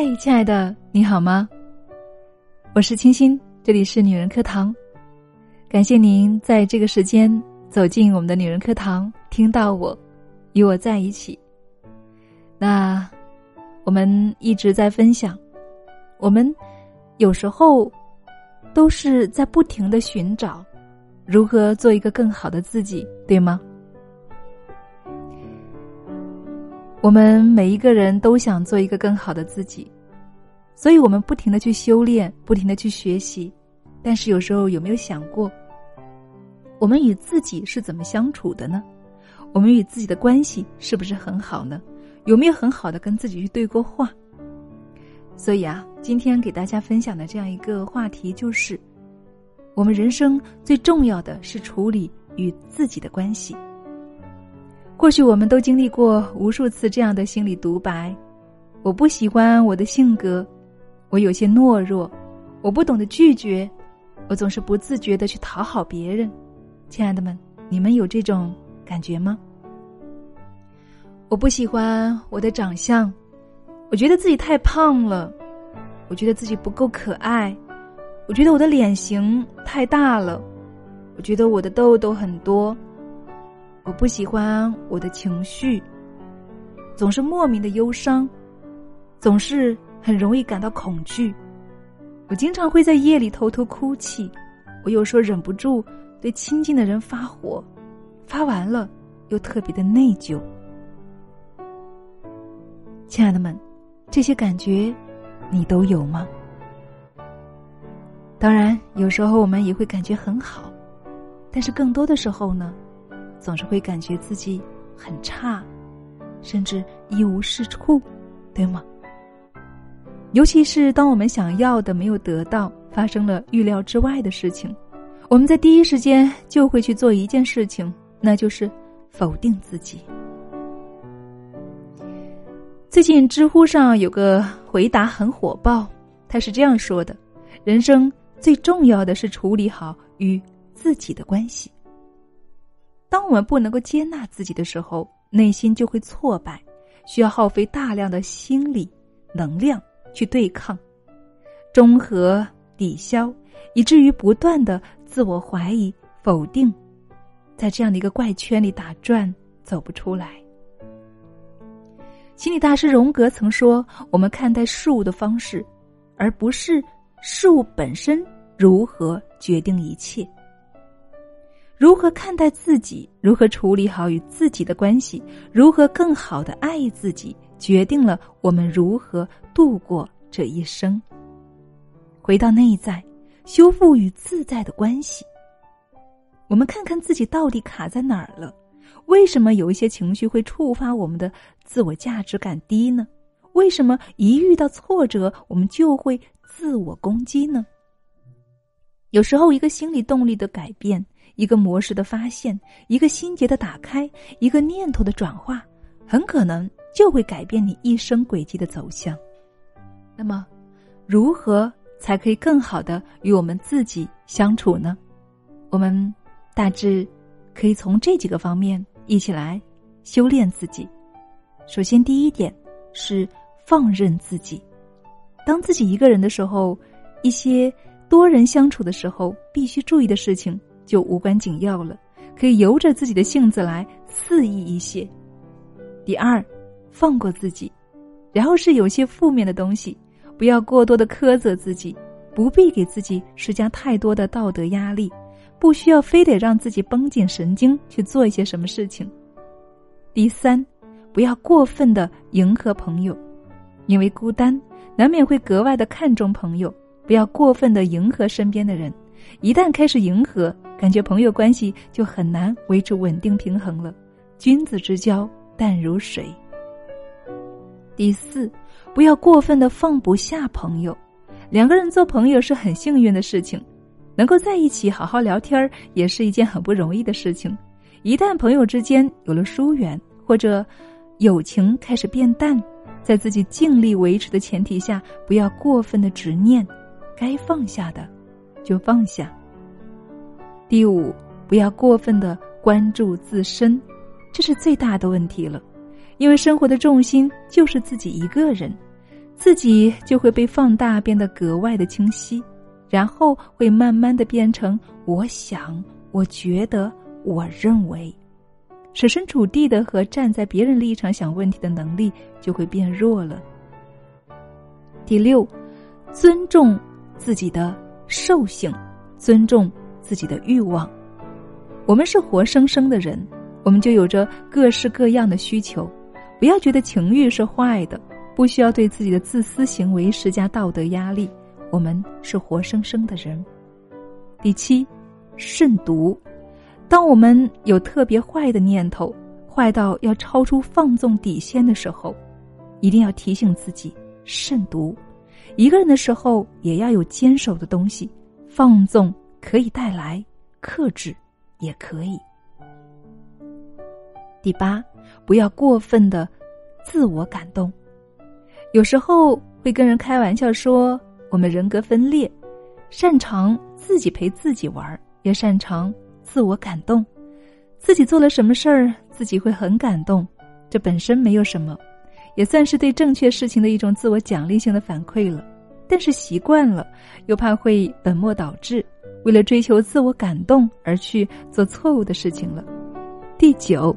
嗨，亲爱的，你好吗？我是清新，这里是女人课堂。感谢您在这个时间走进我们的女人课堂，听到我，与我在一起。那我们一直在分享，我们有时候都是在不停地寻找如何做一个更好的自己，对吗？我们每一个人都想做一个更好的自己，所以我们不停地去修炼，不停地去学习。但是有时候有没有想过，我们与自己是怎么相处的呢？我们与自己的关系是不是很好呢？有没有很好的跟自己去对过话？所以啊，今天给大家分享的这样一个话题就是，我们人生最重要的是处理与自己的关系。或许我们都经历过无数次这样的心理独白：我不喜欢我的性格，我有些懦弱，我不懂得拒绝，我总是不自觉地去讨好别人。亲爱的们，你们有这种感觉吗？我不喜欢我的长相，我觉得自己太胖了，我觉得自己不够可爱，我觉得我的脸型太大了，我觉得我的痘痘很多。我不喜欢我的情绪，总是莫名的忧伤，总是很容易感到恐惧。我经常会在夜里偷偷哭泣，我有时候忍不住对亲近的人发火，发完了又特别的内疚。亲爱的们，这些感觉你都有吗？当然，有时候我们也会感觉很好，但是更多的时候呢，总是会感觉自己很差，甚至一无是处，对吗？尤其是当我们想要的没有得到，发生了预料之外的事情，我们在第一时间就会去做一件事情，那就是否定自己。最近知乎上有个回答很火爆，他是这样说的：人生最重要的是处理好与自己的关系。当我们不能够接纳自己的时候，内心就会挫败，需要耗费大量的心理能量去对抗、中和、抵消，以至于不断的自我怀疑、否定，在这样的一个怪圈里打转，走不出来。心理大师荣格曾说，我们看待事物的方式，而不是事物本身如何决定一切。如何看待自己，如何处理好与自己的关系，如何更好地爱自己，决定了我们如何度过这一生。回到内在，修复与自在的关系。我们看看自己到底卡在哪儿了？为什么有一些情绪会触发我们的自我价值感低呢？为什么一遇到挫折，我们就会自我攻击呢？有时候一个心理动力的改变，一个模式的发现，一个心结的打开，一个念头的转化，很可能就会改变你一生轨迹的走向。那么，如何才可以更好地与我们自己相处呢？我们大致可以从这几个方面一起来修炼自己。首先，第一点是放任自己。当自己一个人的时候，一些多人相处的时候，必须注意的事情就无关紧要了，可以由着自己的性子来肆意一些。第二，放过自己。然后是有些负面的东西，不要过多的苛责自己，不必给自己施加太多的道德压力，不需要非得让自己绷紧神经去做一些什么事情。第三，不要过分的迎合朋友，因为孤单难免会格外的看重朋友，不要过分的迎合身边的人。一旦开始迎合，感觉朋友关系就很难维持稳定平衡了。君子之交淡如水。第四，不要过分的放不下朋友。两个人做朋友是很幸运的事情，能够在一起好好聊天也是一件很不容易的事情。一旦朋友之间有了疏远，或者友情开始变淡，在自己尽力维持的前提下，不要过分的执念，该放下的就放下。第五，不要过分的关注自身，这是最大的问题了。因为生活的重心就是自己一个人，自己就会被放大，变得格外的清晰，然后会慢慢的变成我想、我觉得、我认为。设身处地的和站在别人立场想问题的能力就会变弱了。第6，尊重自己的兽性，尊重自己的欲望。我们是活生生的人，我们就有着各式各样的需求，不要觉得情欲是坏的，不需要对自己的自私行为施加道德压力，我们是活生生的人。第7，慎独。当我们有特别坏的念头，坏到要超出放纵底线的时候，一定要提醒自己慎独。一个人的时候也要有坚守的东西，放纵可以带来，克制也可以。第8，不要过分的自我感动。有时候会跟人开玩笑说，我们人格分裂，擅长自己陪自己玩，也擅长自我感动。自己做了什么事儿，自己会很感动，这本身没有什么，也算是对正确事情的一种自我奖励性的反馈了。但是习惯了，又怕会本末倒置，为了追求自我感动而去做错误的事情了。第9，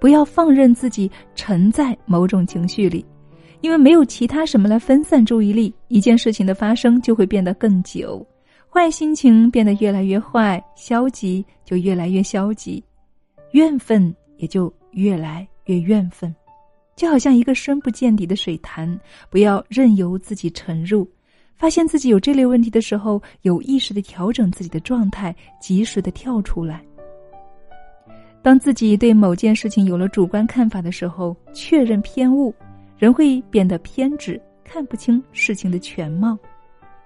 不要放任自己沉在某种情绪里，因为没有其他什么来分散注意力，一件事情的发生就会变得更久，坏心情变得越来越坏，消极就越来越消极，怨愤也就越来越怨愤。就好像一个深不见底的水潭，不要任由自己沉入。发现自己有这类问题的时候，有意识地调整自己的状态，及时地跳出来。当自己对某件事情有了主观看法的时候，确认偏误，人会变得偏执，看不清事情的全貌，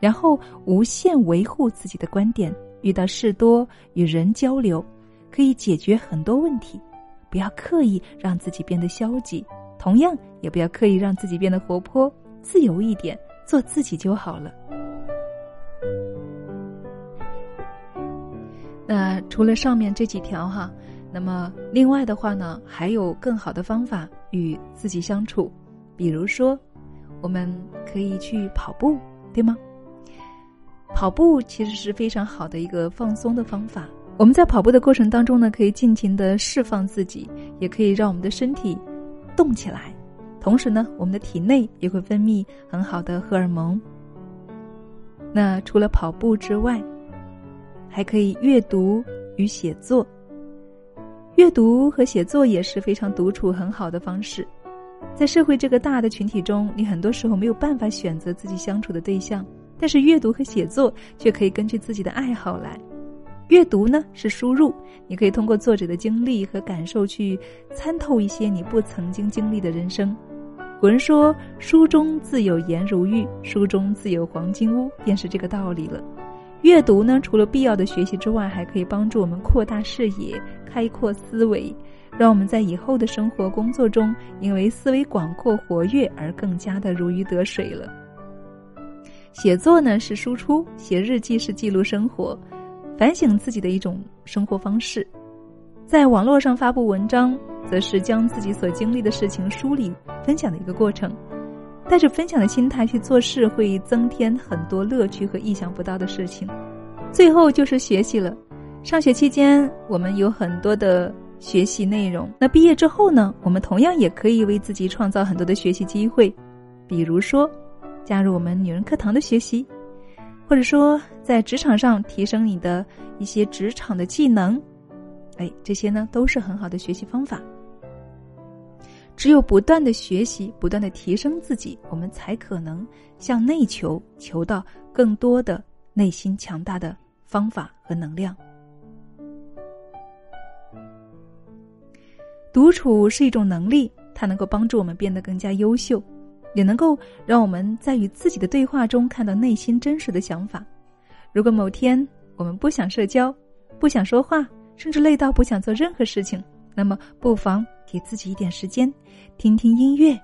然后无限维护自己的观点。遇到事多，与人交流，可以解决很多问题。不要刻意让自己变得消极，同样也不要刻意让自己变得活泼，自由一点，做自己就好了。那除了上面这几条哈，那么另外的话呢，还有更好的方法与自己相处。比如说我们可以去跑步，对吗？跑步其实是非常好的一个放松的方法。我们在跑步的过程当中呢，可以尽情的释放自己，也可以让我们的身体动起来，同时呢，我们的体内也会分泌很好的荷尔蒙。那除了跑步之外，还可以阅读与写作。阅读和写作也是非常独处很好的方式。在社会这个大的群体中，你很多时候没有办法选择自己相处的对象，但是阅读和写作却可以根据自己的爱好来。阅读呢是输入，你可以通过作者的经历和感受去参透一些你不曾经经历的人生。古人说，书中自有颜如玉，书中自有黄金屋，便是这个道理了。阅读呢，除了必要的学习之外，还可以帮助我们扩大视野，开阔思维，让我们在以后的生活工作中，因为思维广阔活跃而更加的如鱼得水了。写作呢是输出，写日记是记录生活，反省自己的一种生活方式。在网络上发布文章，则是将自己所经历的事情梳理分享的一个过程。带着分享的心态去做事，会增添很多乐趣和意想不到的事情。最后就是学习了。上学期间我们有很多的学习内容，那毕业之后呢，我们同样也可以为自己创造很多的学习机会。比如说加入我们女人课堂的学习，或者说在职场上提升你的一些职场的技能，这些呢都是很好的学习方法。只有不断的学习，不断的提升自己，我们才可能向内求，求到更多的内心强大的方法和能量。独处是一种能力，它能够帮助我们变得更加优秀，也能够让我们在与自己的对话中看到内心真实的想法。如果某天我们不想社交，不想说话，甚至累到不想做任何事情，那么不妨给自己一点时间，听听音乐，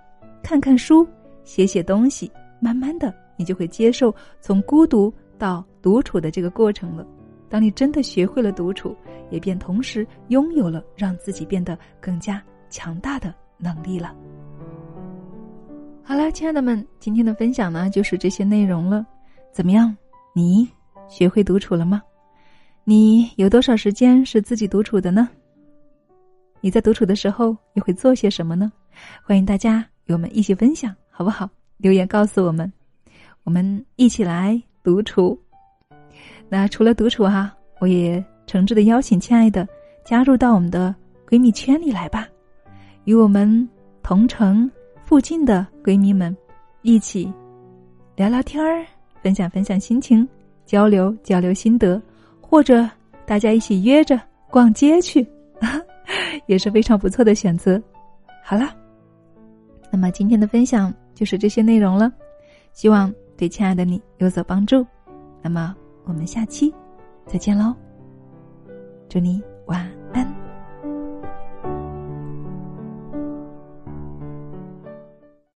看看书，写写东西，慢慢的你就会接受从孤独到独处的这个过程了。当你真的学会了独处，也便同时拥有了让自己变得更加强大的能力了。好了，亲爱的们，今天的分享呢就是这些内容了。怎么样，你学会独处了吗？你有多少时间是自己独处的呢？你在独处的时候又会做些什么呢？欢迎大家与我们一起分享，好不好？留言告诉我们，我们一起来独处。那除了独处啊，我也诚挚的邀请亲爱的加入到我们的闺蜜圈里来吧，与我们同城附近的闺蜜们一起聊聊天儿，分享分享心情，交流交流心得，或者大家一起约着逛街去也是非常不错的选择。好了，那么今天的分享就是这些内容了，希望对亲爱的你有所帮助。那么我们下期再见喽，祝你晚安。